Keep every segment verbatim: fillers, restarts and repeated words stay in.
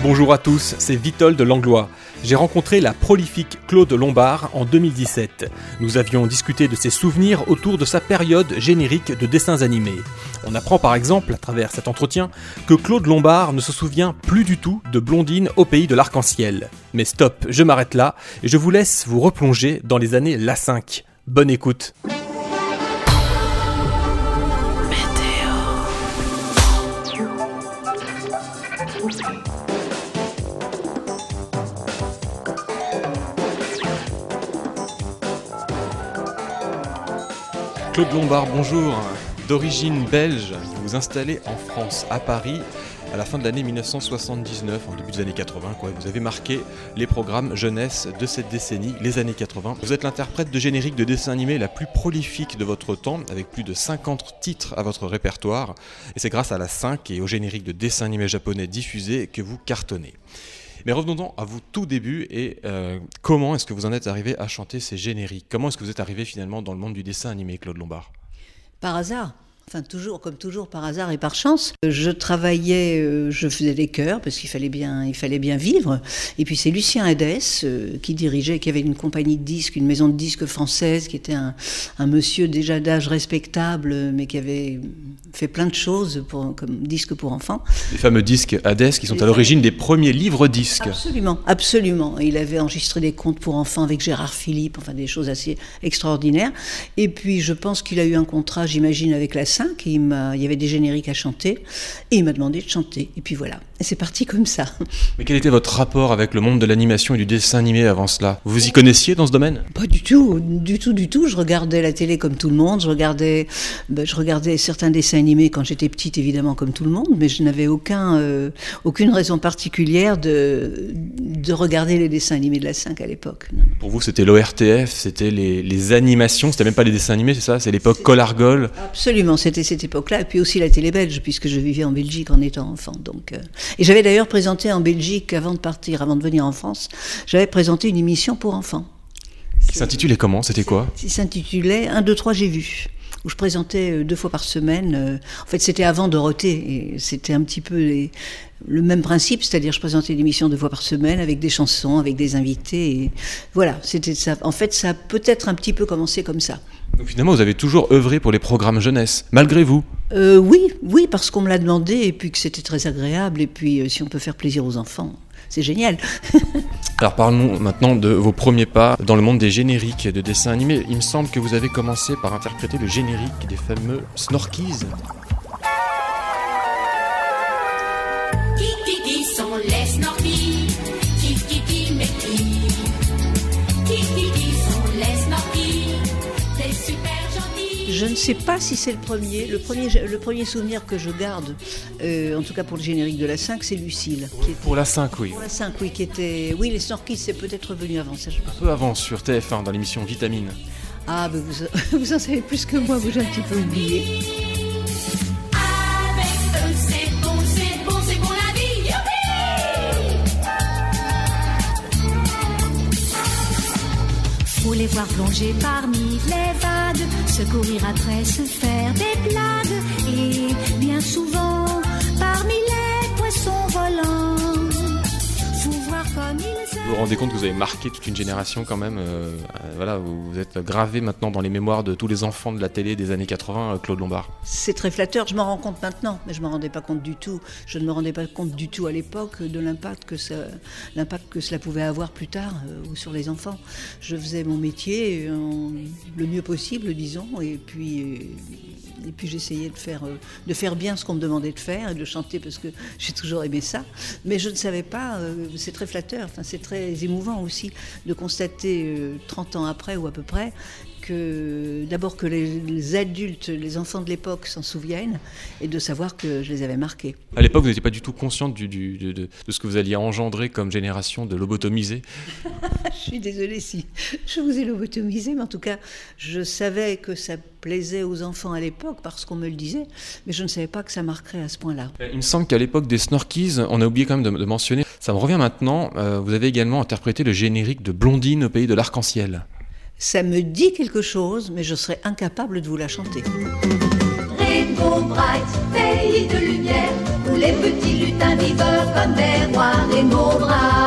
Bonjour à tous, c'est Vitole de Langlois. J'ai rencontré la prolifique Claude Lombard en deux mille dix-sept. Nous avions discuté de ses souvenirs autour de sa période générique de dessins animés. On apprend par exemple, à travers cet entretien, que Claude Lombard ne se souvient plus du tout de Blondine au pays de l'arc-en-ciel. Mais stop, je m'arrête là et je vous laisse vous replonger dans les années La cinq. Bonne écoute. Claude Lombard, bonjour. D'origine belge, vous vous installez en France, à Paris, à la fin de l'année mille neuf cent soixante-dix-neuf, en début des années quatre-vingts, quoi. Vous avez marqué les programmes jeunesse de cette décennie, les années quatre-vingts. Vous êtes l'interprète de générique de dessin animé la plus prolifique de votre temps, avec plus de cinquante titres à votre répertoire. Et c'est grâce à la cinq et au générique de dessin animé japonais diffusé que vous cartonnez. Mais revenons donc à vous tout début et euh, comment est-ce que vous en êtes arrivé à chanter ces génériques? Comment est-ce que vous êtes arrivé finalement dans le monde du dessin animé, Claude Lombard? Par hasard, enfin toujours, comme toujours par hasard et par chance. Je travaillais, euh, je faisais des chœurs parce qu'il fallait bien, il fallait bien vivre. Et puis c'est Lucien Adès euh, qui dirigeait, qui avait une compagnie de disques, une maison de disques française, qui était un, un monsieur déjà d'âge respectable, mais qui avait fait plein de choses pour, comme disques pour enfants. Les fameux disques Adès qui sont les à l'origine des premiers livres disques. Absolument, absolument. Il avait enregistré des contes pour enfants avec Gérard Philippe, enfin des choses assez extraordinaires. Et puis je pense qu'il a eu un contrat, j'imagine, avec la cinq, et il, m'a, il y avait des génériques à chanter, et il m'a demandé de chanter. Et puis voilà, et c'est parti comme ça. Mais quel était votre rapport avec le monde de l'animation et du dessin animé avant cela? Vous y connaissiez dans ce domaine? Pas du tout, du tout, du tout. Je regardais la télé comme tout le monde, je regardais, ben, je regardais certains dessins animé quand j'étais petite, évidemment, comme tout le monde, mais je n'avais aucun, euh, aucune raison particulière de, de regarder les dessins animés de la cinq à l'époque. Non. Pour vous, c'était l'O R T F, c'était les, les animations, c'était même pas les dessins animés, c'est ça? C'est l'époque Colargol? Absolument, c'était cette époque-là, et puis aussi la télé belge, puisque je vivais en Belgique en étant enfant. Donc, euh... Et j'avais d'ailleurs présenté en Belgique, avant de partir, avant de venir en France, j'avais présenté une émission pour enfants. Qui s'intitulait comment? C'était quoi? Qui s'intitulait un, deux, trois, j'ai vu, où je présentais deux fois par semaine. En fait, c'était avant Dorothée, et c'était un petit peu les, le même principe, c'est-à-dire je présentais l'émission deux fois par semaine avec des chansons, avec des invités. Et voilà, c'était ça. En fait, ça a peut-être un petit peu commencé comme ça. Donc finalement, vous avez toujours œuvré pour les programmes jeunesse, malgré vous? euh, Oui, oui, parce qu'on me l'a demandé, et puis que c'était très agréable, et puis euh, si on peut faire plaisir aux enfants, c'est génial. Alors parlons maintenant de vos premiers pas dans le monde des génériques de dessins animés. Il me semble que vous avez commencé par interpréter le générique des fameux Snorkies. Qui, qui, qui sont les Snorkies? Qui, qui, qui, mais qui? Qui, qui, qui sont les Snorkies? Des super gentils. Je ne sais pas si c'est le premier. Le premier, le premier souvenir que je garde, euh, en tout cas pour le générique de la cinq, c'est Lucille. Qui était, pour la cinq, oui. Pour la cinq, oui, qui était... Oui, les Snorkies, c'est peut-être venu avant, ça je pense. Un peu avant, sur T F un, dans l'émission Vitamine. Ah, ben vous, vous en savez plus que moi, vous j'ai un petit peu oublié. Les voir plonger parmi les vagues, se courir après, se faire des blagues, et bien souvent parmi les poissons volants, voir comme ils... Vous vous rendez compte que vous avez marqué toute une génération quand même, euh, voilà, vous êtes gravé maintenant dans les mémoires de tous les enfants de la télé des années quatre-vingts, Claude Lombard. C'est très flatteur, je m'en rends compte maintenant, mais je ne m'en rendais pas compte du tout, je ne me rendais pas compte du tout à l'époque de l'impact que, ça, l'impact que cela pouvait avoir plus tard euh, sur les enfants. Je faisais mon métier euh, le mieux possible, disons, et puis, euh, et puis j'essayais de faire, euh, de faire bien ce qu'on me demandait de faire, et de chanter parce que j'ai toujours aimé ça, mais je ne savais pas, euh, c'est très flatteur, enfin, c'est très émouvant aussi de constater euh, trente ans après ou à peu près que d'abord que les, les adultes, les enfants de l'époque s'en souviennent et de savoir que je les avais marqués. À l'époque, vous n'étiez pas du tout consciente du, du, de, de ce que vous alliez engendrer comme génération de lobotomisés? Je suis désolée si je vous ai lobotomisé, mais en tout cas, je savais que ça plaisait aux enfants à l'époque parce qu'on me le disait, mais je ne savais pas que ça marquerait à ce point-là. Il me semble qu'à l'époque des Snorkies, on a oublié quand même de, de mentionner, ça me revient maintenant, euh, vous avez également interprété le générique de Blondine au pays de l'arc-en-ciel. Ça me dit quelque chose, mais je serais incapable de vous la chanter. Rainbow Bright, pays de lumière, où les petits lutins vivent comme des rois. des beaux bras.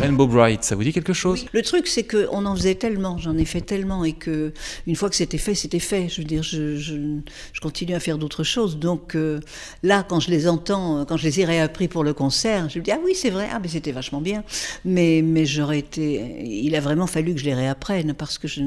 Rainbow Bright, ça vous dit quelque chose? Oui. Le truc, c'est qu'on en faisait tellement, j'en ai fait tellement, et qu'une fois que c'était fait, c'était fait. Je veux dire, je, je, je continue à faire d'autres choses. Donc euh, là, quand je les entends, quand je les ai réappris pour le concert, je me dis, ah oui, c'est vrai, ah mais c'était vachement bien. Mais, mais j'aurais été... Il a vraiment fallu que je les réapprenne, parce que je,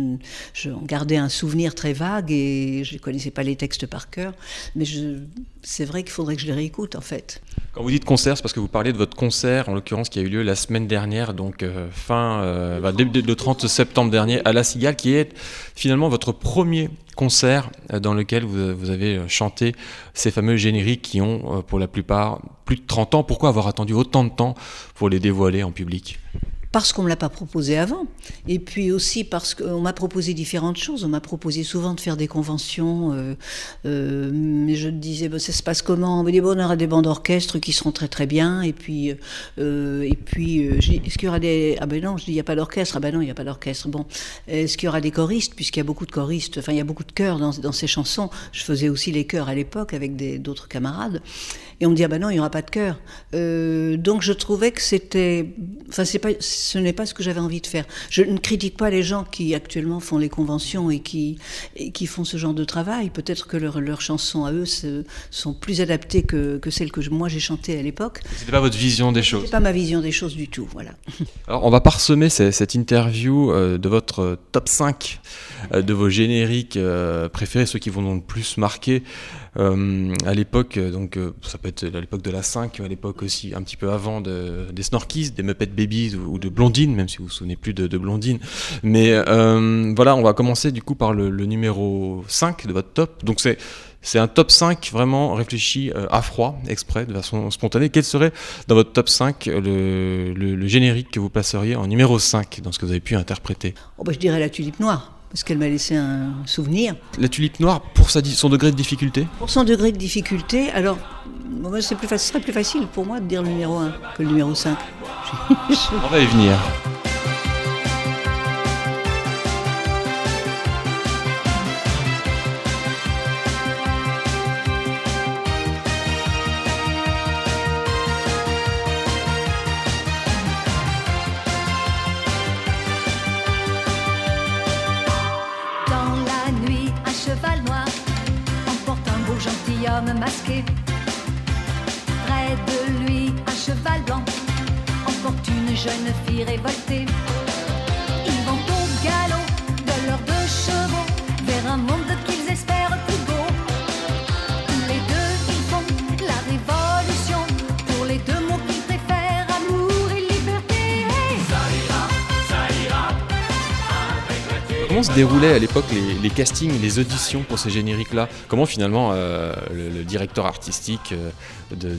je gardais un souvenir très vague, et je ne connaissais pas les textes par cœur. Mais je... c'est vrai qu'il faudrait que je les réécoute, en fait. Quand vous dites concert, c'est parce que vous parlez de votre concert, en l'occurrence, qui a eu lieu la semaine dernière, donc euh, fin, euh, bah, début, le trente septembre dernier, à La Cigale, qui est finalement votre premier concert euh, dans lequel vous, vous avez chanté ces fameux génériques qui ont, euh, pour la plupart, plus de trente ans. Pourquoi avoir attendu autant de temps pour les dévoiler en public ? Parce qu'on ne me l'a pas proposé avant, et puis aussi parce qu'on m'a proposé différentes choses. On m'a proposé souvent de faire des conventions, euh, euh, mais je disais, ben, ça se passe comment? On me dit, bon, on aura des bandes d'orchestre qui seront très très bien, et puis, euh, et puis euh, je dis, est-ce qu'il y aura des... Ah ben non, je dis, il n'y a pas d'orchestre. Ah ben non, il n'y a pas d'orchestre. Bon, est-ce qu'il y aura des choristes? Puisqu'il y a beaucoup de choristes, enfin, il y a beaucoup de chœurs dans, dans ces chansons. Je faisais aussi les chœurs à l'époque avec des, d'autres camarades, et on me dit, ah ben non, il n'y aura pas de chœur. Euh, donc je trouvais que c'était... Enfin, c'est pas... Ce n'est pas ce que j'avais envie de faire. Je ne critique pas les gens qui actuellement font les conventions et qui, et qui font ce genre de travail. Peut-être que leur, leurs chansons à eux se, sont plus adaptées que, que celles que je, moi j'ai chantées à l'époque. Ce n'était pas votre vision des choses. Ce n'était pas ma vision des choses du tout, voilà. Alors on va parsemer ces, cette interview euh, de votre top cinq, euh, de vos génériques euh, préférés, ceux qui vous ont le plus marqué. Euh, à l'époque, donc euh, ça peut être à l'époque de la cinq, à l'époque aussi un petit peu avant de, des Snorkies, des Muppets Babies ou, ou de Blondine, même si vous vous souvenez plus de, de Blondine. Mais euh, voilà, on va commencer du coup par le, le numéro cinq de votre top. Donc c'est, c'est un top cinq vraiment réfléchi euh, à froid, exprès, de façon spontanée. Quel serait dans votre top cinq le, le, le générique que vous placeriez en numéro cinq dans ce que vous avez pu interpréter? Oh bah, je dirais La Tulipe Noire, parce qu'elle m'a laissé un souvenir. La tulipe noire, pour sa, son degré de difficulté ? Pour son degré de difficulté, alors, c'est plus, ce serait plus facile pour moi de dire le numéro un que le numéro cinq. On va y venir. Masqué, près de lui un cheval blanc emporte une jeune fille révoltée. Ils vont au galop de leurs deux chevaux vers un monde qu'ils espèrent plus beau. Les deux ils font la révolution pour les deux mots qu'ils préfèrent, amour et liberté. Ça ira, ça ira avec la tulipe. Comment se déroulaient à l'époque les, les castings, les auditions pour ces génériques-là? Comment finalement euh, le, le directeur artistique euh, de, de,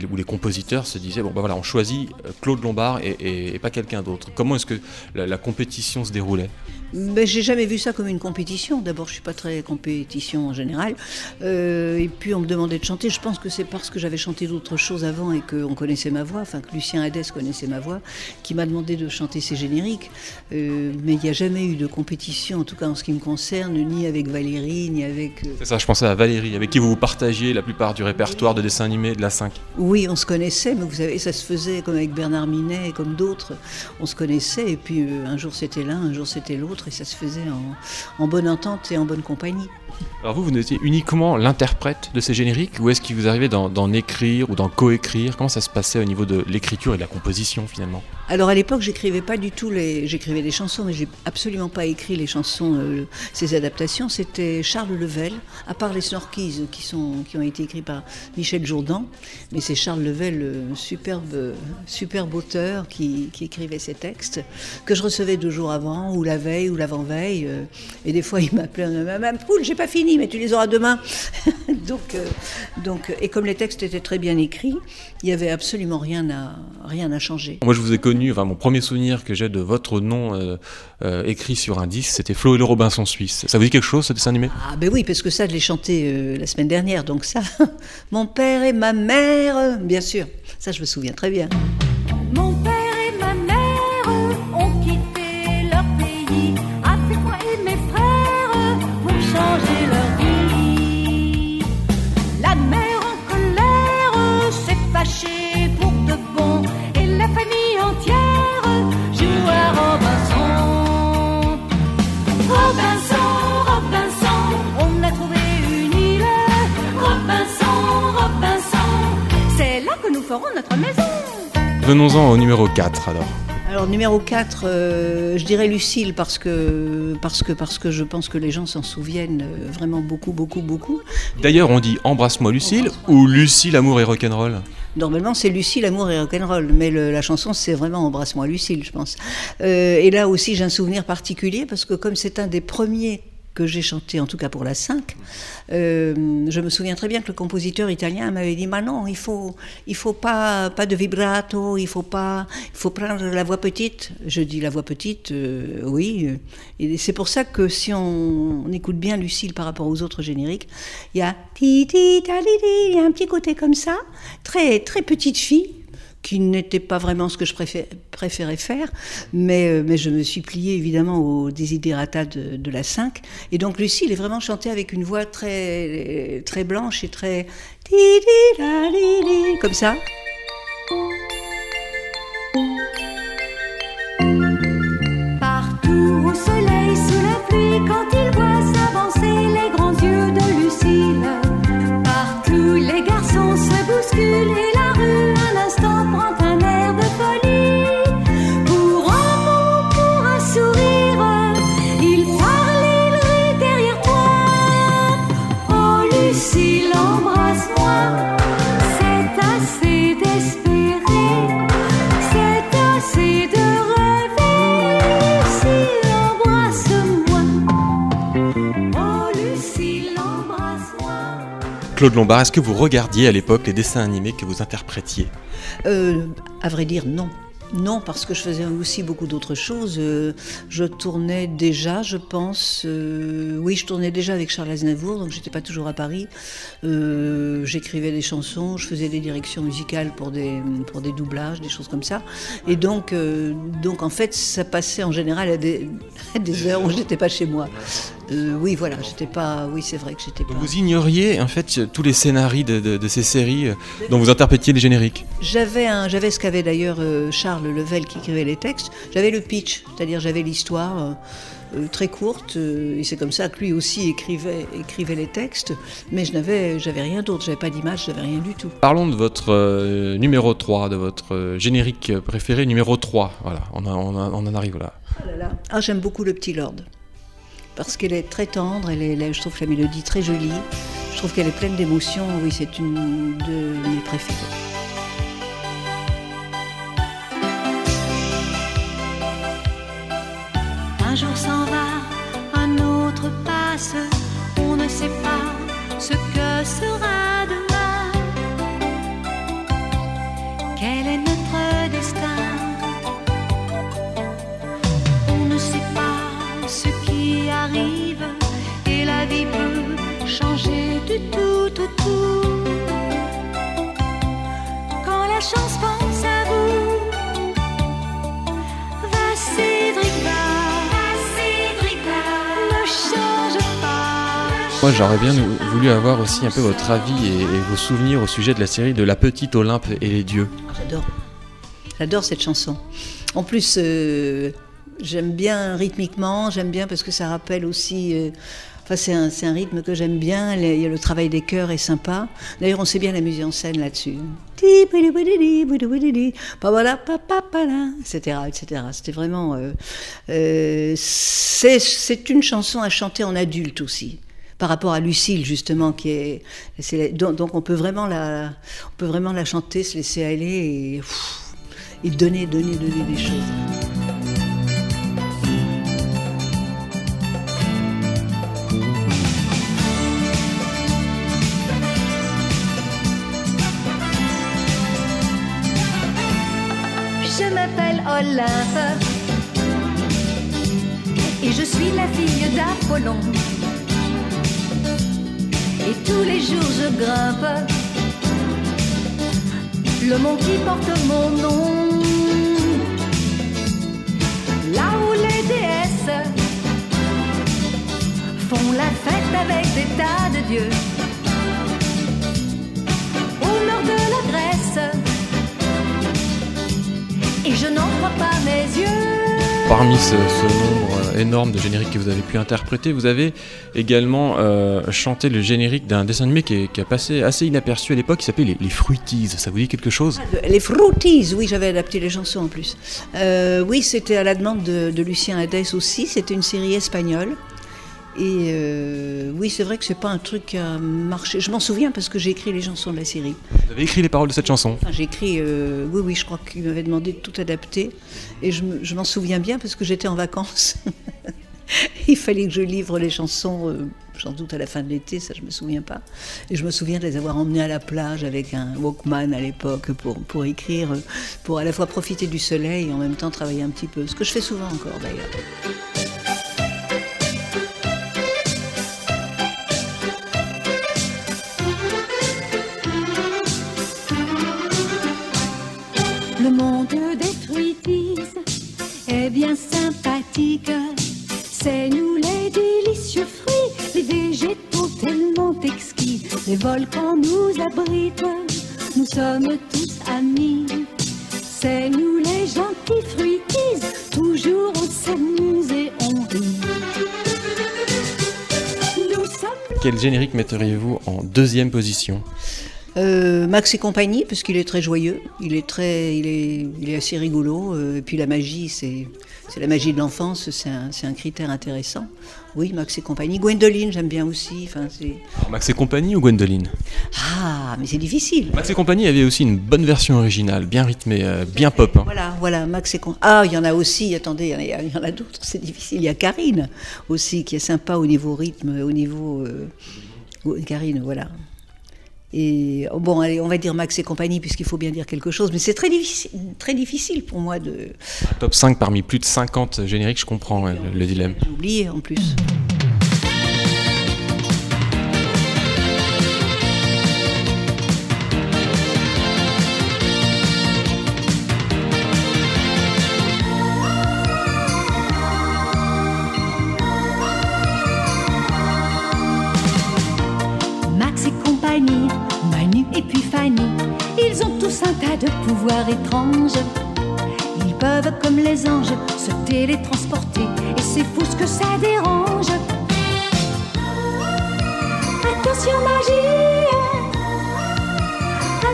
de, ou les compositeurs se disaient, bon ben voilà, on choisit Claude Lombard et, et, et pas quelqu'un d'autre? Comment est-ce que la, la compétition se déroulait? Ben, j'ai jamais vu ça comme une compétition. D'abord, je suis pas très compétition en général. Euh, et puis, on me demandait de chanter. Je pense que c'est parce que j'avais chanté d'autres choses avant et qu'on connaissait ma voix, enfin que Lucien Adès connaissait ma voix, qui m'a demandé de chanter ces génériques. Euh, mais il n'y a jamais eu de compétition, en tout cas en ce qui me concerne, ni avec Valérie, ni avec... Euh... C'est ça, je pensais à Valérie, avec qui vous vous partagez la plupart du répertoire de dessins animés de la cinq. Oui, on se connaissait, mais vous savez, ça se faisait comme avec Bernard Minet et comme d'autres. On se connaissait, et puis euh, un jour c'était l'un, un jour c'était l'autre. Et ça se faisait en, en bonne entente et en bonne compagnie. Alors vous, vous étiez uniquement l'interprète de ces génériques, ou est-ce qu'il vous arrivait d'en, d'en écrire ou d'en coécrire? Comment ça se passait au niveau de l'écriture et de la composition finalement? Alors à l'époque, j'écrivais pas du tout les, j'écrivais des chansons, mais j'ai absolument pas écrit les chansons, euh, ces adaptations. C'était Charles Level, à part les Snorkies qui sont, qui ont été écrits par Michel Jourdan, mais c'est Charles Level, euh, superbe, superbe auteur qui, qui écrivait ces textes que je recevais deux jours avant ou la veille ou l'avant-veille, euh, et des fois il m'appelait en disant « Mme Poul, j'ai pas fini, mais tu les auras demain !» donc, euh, donc, et comme les textes étaient très bien écrits, il n'y avait absolument rien à, rien à changer. Moi je vous ai connu, enfin mon premier souvenir que j'ai de votre nom euh, euh, écrit sur un disque, c'était Flo et le Robinson Suisse. Ça vous dit quelque chose, ce dessin animé? Ah ben oui, parce que ça je l'ai chanté euh, la semaine dernière, donc ça, « Mon père et ma mère !» Bien sûr, ça je me souviens très bien. Mon père et ma mère ont quitté leur vie. La mère en colère s'est ferons notre maison. Venons-en au numéro quatre, alors. Alors, numéro quatre, euh, je dirais Lucille, parce que, parce, que, parce que je pense que les gens s'en souviennent vraiment beaucoup, beaucoup, beaucoup. D'ailleurs, on dit « Embrasse-moi Lucille » Embrasse-moi. Ou « Lucille, amour et rock'n'roll ». Normalement, c'est Lucille, amour et rock'n'roll, mais le, la chanson, c'est vraiment Embrasse-moi Lucille, je pense. Euh, et là aussi, j'ai un souvenir particulier, parce que comme c'est un des premiers que j'ai chanté, en tout cas pour la cinq, euh, je me souviens très bien que le compositeur italien m'avait dit « Mais non, il faut, il faut pas, pas de vibrato, il faut pas, il faut prendre la voix petite ». Je dis « La voix petite, euh, oui ». Et c'est pour ça que si on, on écoute bien Lucille par rapport aux autres génériques, il y a ti ti ta li li, il y a un petit côté comme ça, très, très petite fille, qui n'était pas vraiment ce que je préfé- préférais faire, mais, mais je me suis pliée évidemment au desiderata de, de la cinq. Et donc Lucille est vraiment chantée avec une voix très, très blanche et très... comme ça. Partout au soleil, sous la pluie, quand il voit s'avancer les grands yeux de Lucille, partout les garçons se bousculent et la rue... Prends un air de folie pour un mot, pour un sourire. Il parlait, il rit derrière toi. Oh Lucille, embrasse-moi. C'est assez d'espérer, c'est assez de rêver. Lucille, embrasse-moi. Oh Lucille, embrasse-moi. Claude Lombard, est-ce que vous regardiez à l'époque les dessins animés que vous interprétiez? Euh, à vrai dire, non. Non, parce que je faisais aussi beaucoup d'autres choses. Euh, je tournais déjà, je pense... Euh, oui, je tournais déjà avec Charles Aznavour, donc je n'étais pas toujours à Paris. Euh, j'écrivais des chansons, je faisais des directions musicales pour des, pour des doublages, des choses comme ça. Et donc, euh, donc en fait, ça passait en général à des, à des heures où je n'étais pas chez moi. Euh, oui, voilà, j'étais pas... Oui, c'est vrai que j'étais pas... Donc vous ignoriez, en fait, tous les scénarios de, de, de ces séries dont vous interprétiez les génériques? J'avais, un, j'avais ce qu'avait d'ailleurs euh, Charles Level qui écrivait les textes, j'avais le pitch, c'est-à-dire j'avais l'histoire euh, très courte, euh, et c'est comme ça que lui aussi écrivait, écrivait les textes, mais je n'avais j'avais rien d'autre, j'avais pas d'image, j'avais rien du tout. Parlons de votre euh, numéro trois, de votre euh, générique préféré, numéro trois, voilà, on, a, on, a, on en arrive là. Oh là là. Ah, j'aime beaucoup Le Petit Lord, parce qu'elle est très tendre, elle est, là, je trouve la mélodie très jolie, je trouve qu'elle est pleine d'émotions, oui, c'est une de mes préférées. Un jour s'en va, un autre passe, on ne sait pas ce que sera demain. Quel est notre destin? On ne sait pas ce qui arrive et la vie peut changer du tout au tout. Quand la chance pense à vous, va Cédric va. Moi, j'aurais bien voulu avoir aussi un peu votre avis et, et vos souvenirs au sujet de la série de La Petite Olympe et les Dieux. J'adore, j'adore cette chanson. En plus, euh, j'aime bien rythmiquement, j'aime bien parce que ça rappelle aussi... Euh, enfin, c'est un, c'est un rythme que j'aime bien, le, le travail des chœurs est sympa. D'ailleurs, on sait bien l'amuser en scène là-dessus. Etc, et cetera. C'était vraiment... Euh, euh, c'est, c'est une chanson à chanter en adulte aussi. Par rapport à Lucille, justement, qui est, c'est, donc, donc on peut vraiment la, on peut vraiment la chanter, se laisser aller et, pff, et donner, donner, donner des choses. Je m'appelle Olympe et je suis la fille d'Apollon. Et tous les jours je grimpe le mont qui porte mon nom. Là où les déesses font la fête avec des tas de dieux. Au nord de la Grèce, et je n'en crois pas mes yeux. Parmi ce, ce nombre énorme de génériques que vous avez pu interpréter. Vous avez également euh, chanté le générique d'un dessin animé qui, est, qui a passé assez inaperçu à l'époque, qui s'appelait les, les Fruitises. Ça vous dit quelque chose ? ah, Les Fruitises, oui, j'avais adapté les chansons en plus. Euh, oui, c'était à la demande de, de Lucien Adès aussi, c'était une série espagnole. Et euh, oui, c'est vrai que c'est pas un truc à marcher. Je m'en souviens parce que j'ai écrit les chansons de la série. Vous avez écrit les paroles de cette chanson? Enfin, j'ai écrit, euh, oui, oui, je crois qu'il m'avait demandé de tout adapter. Et je, je m'en souviens bien parce que j'étais en vacances. Il fallait que je livre les chansons, euh, sans doute à la fin de l'été, ça je me souviens pas. Et je me souviens de les avoir emmenées à la plage avec un Walkman à l'époque pour, pour écrire, pour à la fois profiter du soleil et en même temps travailler un petit peu. Ce que je fais souvent encore d'ailleurs. Bien sympathique, c'est nous les délicieux fruits, les végétaux tellement exquis, les volcans nous abritent, nous sommes tous amis. C'est nous les gentils fruitises, toujours on s'amuse et on rit. Nous sommes... Quel générique metteriez-vous en deuxième position ? Euh, Max et compagnie, parce qu'il est très joyeux, il est, très, il est, il est assez rigolo, euh, et puis la magie, c'est la magie de l'enfance, c'est un, un critère intéressant. Oui, Max et compagnie. Gwendoline, j'aime bien aussi. Enfin, alors, Max et compagnie ou Gwendoline? Ah, mais c'est difficile. Max et compagnie avait aussi une bonne version originale, bien rythmée, euh, bien pop. Hein. Voilà, voilà, Max et compagnie. Ah, il y en a aussi, attendez, il y, y en a d'autres, c'est difficile. Il y a Karine aussi, qui est sympa au niveau rythme, au niveau... Euh, Karine, voilà. Et bon, allez, on va dire Max et compagnie, puisqu'il faut bien dire quelque chose, mais c'est très difficile, très difficile pour moi de... Un top cinq parmi plus de cinquante génériques, je comprends ouais, le, le dilemme. J'ai oublié en plus. Étranges, ils peuvent comme les anges se télétransporter et c'est fou ce que ça dérange. Attention magie,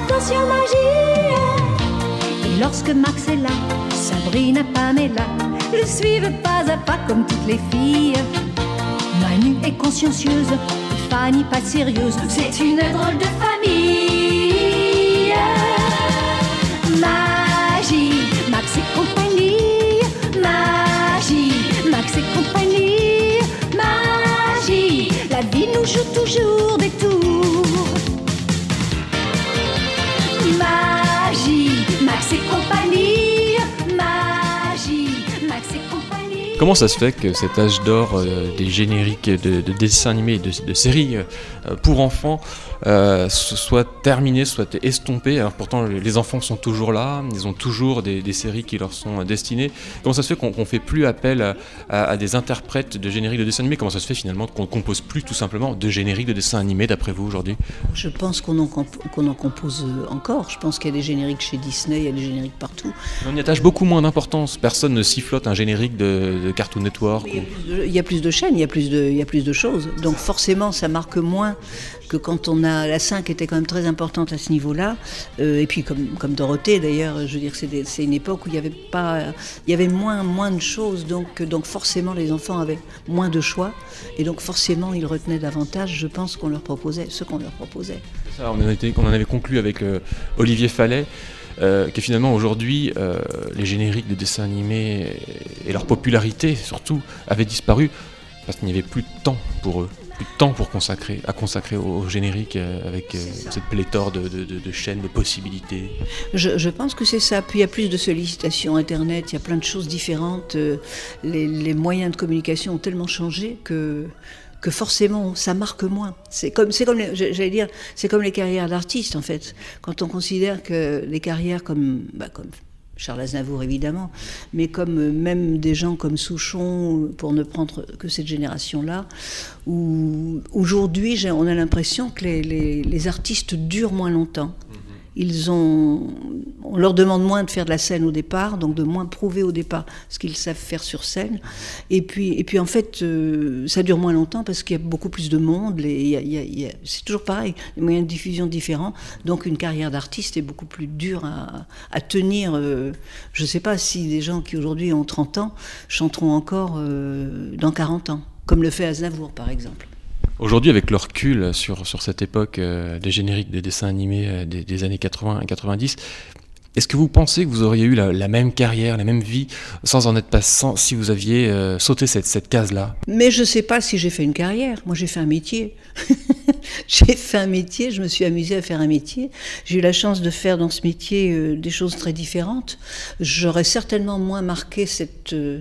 attention magie. Et lorsque Max est là, Sabrina, Pamela le suivent pas à pas comme toutes les filles. Manu est consciencieuse, Fanny pas sérieuse, c'est une drôle de famille. Magie, Max et compagnie, magie, Max et compagnie, magie. La vie nous joue toujours des tours. Magie, Max et compagnie, magie, Max et compagnie. Comment ça se fait que cet âge d'or euh, des génériques de, de dessins animés, de, de séries euh, pour enfants Euh, soit terminé, soit estompé. Alors pourtant, les enfants sont toujours là, ils ont toujours des, des séries qui leur sont destinées. Comment ça se fait qu'on qu'on fait plus appel à, à, à des interprètes de génériques de dessins animés? Comment ça se fait finalement qu'on ne compose plus tout simplement de génériques de dessins animés d'après vous aujourd'hui? Je pense qu'on en, comp qu'on en compose encore. Je pense qu'il y a des génériques chez Disney, il y a des génériques partout. Mais on y attache beaucoup moins d'importance. Personne ne sifflote un générique de, de Cartoon Network. Il y, ou... de, il y a plus de chaînes, il y a plus de, il y a plus de choses. Donc forcément, ça marque moins que quand on a... La cinq était quand même très importante à ce niveau-là, euh, et puis comme, comme Dorothée d'ailleurs, je veux dire que c'est une époque où il y avait pas, il y avait moins, moins de choses, donc, donc forcément les enfants avaient moins de choix, et donc forcément ils retenaient davantage, je pense, qu'on leur proposait, ce qu'on leur proposait. Ça, on, en était, on en avait conclu avec euh, Olivier Fallet, euh, que finalement aujourd'hui euh, les génériques de dessins animés et leur popularité surtout avaient disparu parce qu'il n'y avait plus de temps pour eux. Plus de temps pour consacrer, à consacrer au, au générique euh, avec euh, cette pléthore de, de, de, de chaînes, de possibilités. Je, je pense que c'est ça. Puis il y a plus de sollicitations Internet, il y a plein de choses différentes. Euh, les, les moyens de communication ont tellement changé que, que forcément ça marque moins. C'est comme, comme, j'allais dire, c'est comme les carrières d'artistes en fait. Quand on considère que les carrières comme... Bah, comme Charles Aznavour évidemment, mais comme même des gens comme Souchon, pour ne prendre que cette génération-là, où aujourd'hui on a l'impression que les, les, les artistes durent moins longtemps. ils ont, on leur demande moins de faire de la scène au départ, donc de moins prouver au départ ce qu'ils savent faire sur scène. Et puis, et puis en fait, euh, ça dure moins longtemps parce qu'il y a beaucoup plus de monde. C'est toujours pareil, les moyens de diffusion différents. Donc une carrière d'artiste est beaucoup plus dure à, à tenir. Euh, je ne sais pas si des gens qui aujourd'hui ont trente ans chanteront encore euh, dans quarante ans, comme le fait Aznavour par exemple. Aujourd'hui, avec le recul sur, sur cette époque euh, des génériques, des dessins animés euh, des, des années quatre-vingts à quatre-vingt-dix, est-ce que vous pensez que vous auriez eu la, la même carrière, la même vie, sans en être passant, si vous aviez euh, sauté cette, cette case-là? Mais je ne sais pas si j'ai fait une carrière. Moi, j'ai fait un métier. J'ai fait un métier, je me suis amusée à faire un métier. J'ai eu la chance de faire dans ce métier euh, des choses très différentes. J'aurais certainement moins marqué cette... Euh,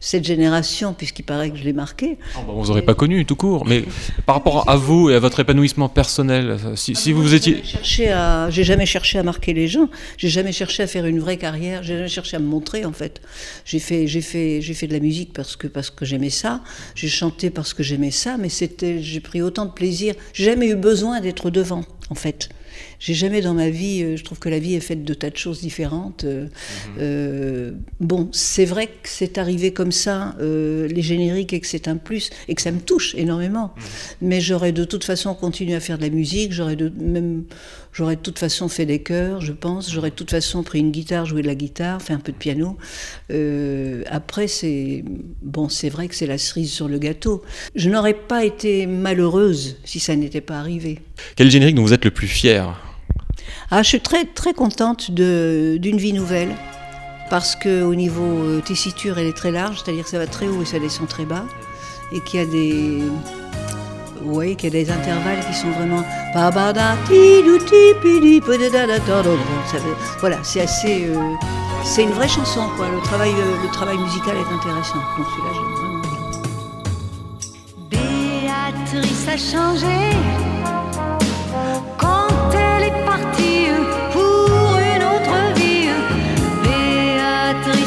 cette génération, puisqu'il paraît que je l'ai marquée. Oh, bah, vous n'aurez pas connu, tout court. Mais par rapport à vous et à votre épanouissement personnel, si, ah, si vous, vous étiez... J'ai jamais cherché à marquer les gens, j'ai jamais cherché à faire une vraie carrière, j'ai jamais cherché à me montrer, en fait. J'ai fait, j'ai fait, j'ai fait de la musique parce que, parce que j'aimais ça, j'ai chanté parce que j'aimais ça, mais j'ai pris autant de plaisir. J'ai jamais eu besoin d'être devant, en fait. J'ai jamais dans ma vie... Euh, je trouve que la vie est faite de tas de choses différentes. Euh, mmh. euh, bon, c'est vrai que c'est arrivé comme ça, euh, les génériques, et que c'est un plus, et que ça me touche énormément. Mmh. Mais j'aurais de toute façon continué à faire de la musique, j'aurais de, même, j'aurais de toute façon fait des chœurs, je pense, j'aurais de toute façon pris une guitare, joué de la guitare, fait un peu de piano. Euh, après, c'est... Bon, c'est vrai que c'est la cerise sur le gâteau. Je n'aurais pas été malheureuse si ça n'était pas arrivé. Quel générique dont vous êtes le plus fier? Ah, je suis très très contente d'une vie nouvelle, parce qu'au niveau tessiture elle est très large, c'est-à-dire que ça va très haut et ça descend très bas, et qu'il y a des, ouais, qu'il y a des intervalles qui sont vraiment, voilà, c'est assez, euh... c'est une vraie chanson quoi. Le travail, le travail musical est intéressant, donc celui-là j'aime vraiment. Béatrice a changé.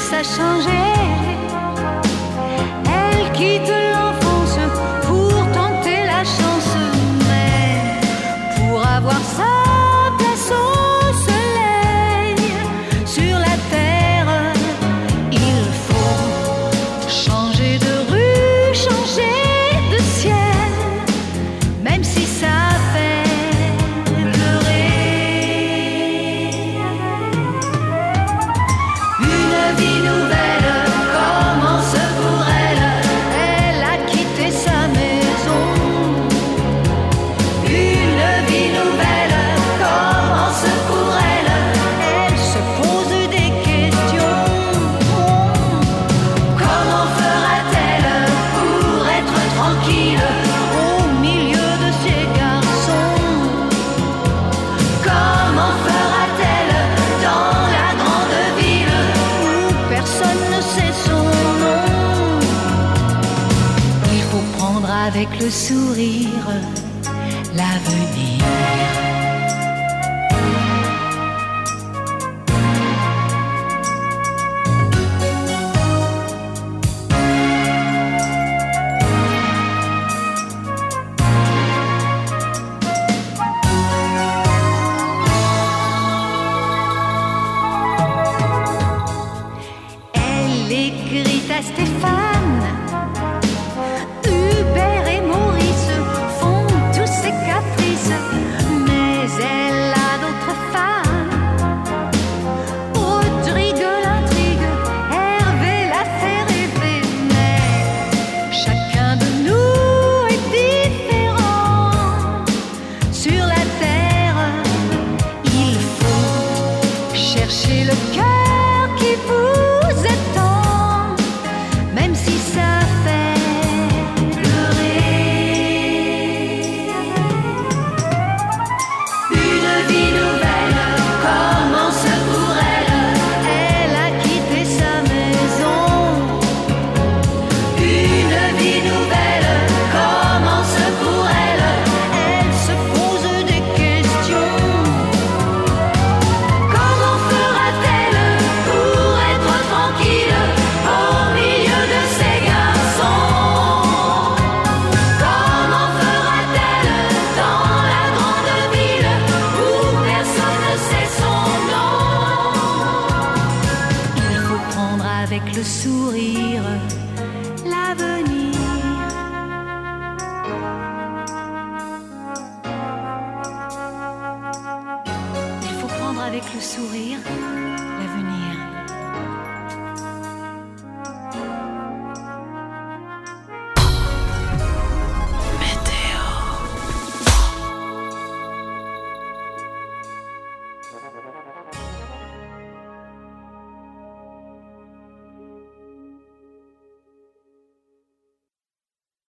A changé, elle quitte l'enfance pour tenter la chance, mais pour avoir sa place au soleil sur la terre, il faut changer de rue, changer de ciel, même si ça fait pleurer. Une vie avec le sourire, l'avenir. Elle écrit à Stéphane. Thank you. sourire.